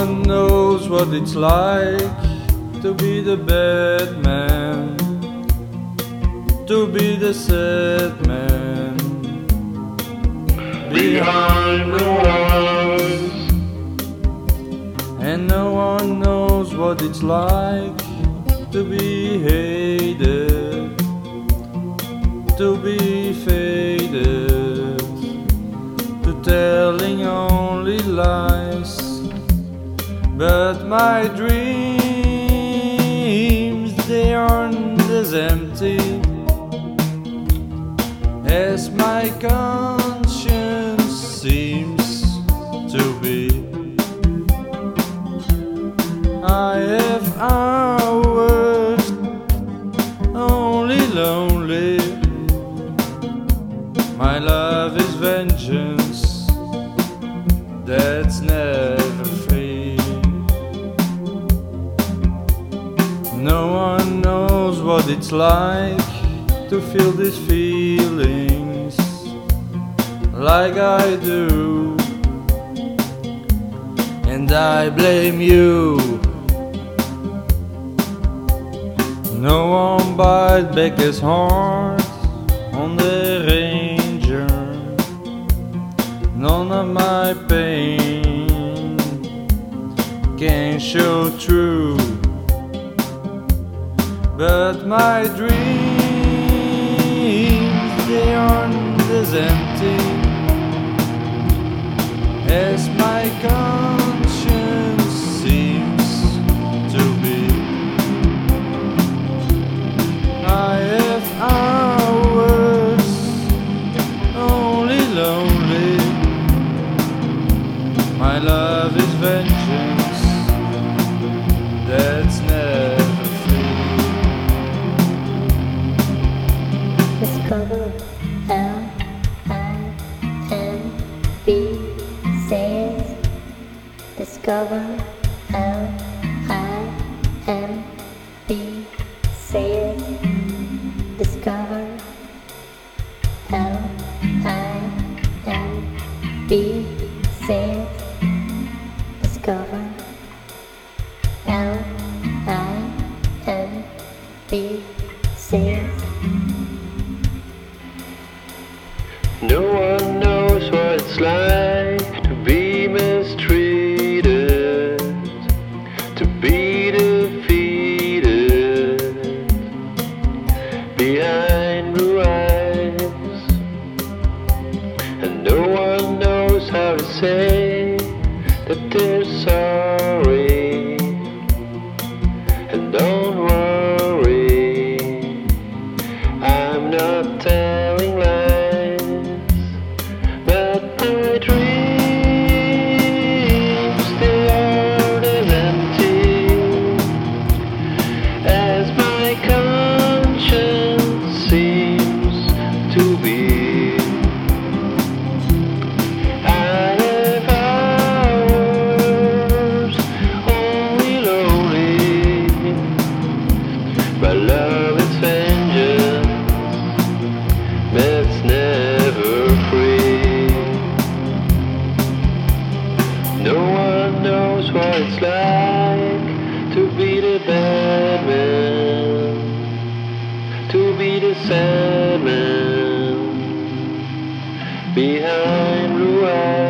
one knows what it's like to be the bad man, to be the sad man. Behind the walls. And no one knows what it's like to be hated, to be faded, to telling only lies. But my dreams, they aren't as empty as my conscience seems to be. I have hours only lonely. My love is vengeance that's never free. No one knows what it's like to feel these feelings like I do, and I blame you. No one bite back as hard on the ranger. None of my pain can show through, but my dream, they aren't as empty as my conscience seems to be. I have hours only lonely. My love is vengeance that's never free. It's probably discover L-I-M-B, say it. Discover L-I-M-B, say it. Discover L-I-M-B, say it. No one knows what it's like to be mistreated, to be defeated behind blue eyes, and no one knows how to say that they're sorry. And don't worry, I'm not telling lies, but my dreams, they are the it's like to be the bad man, to be the sad man behind blue eyes.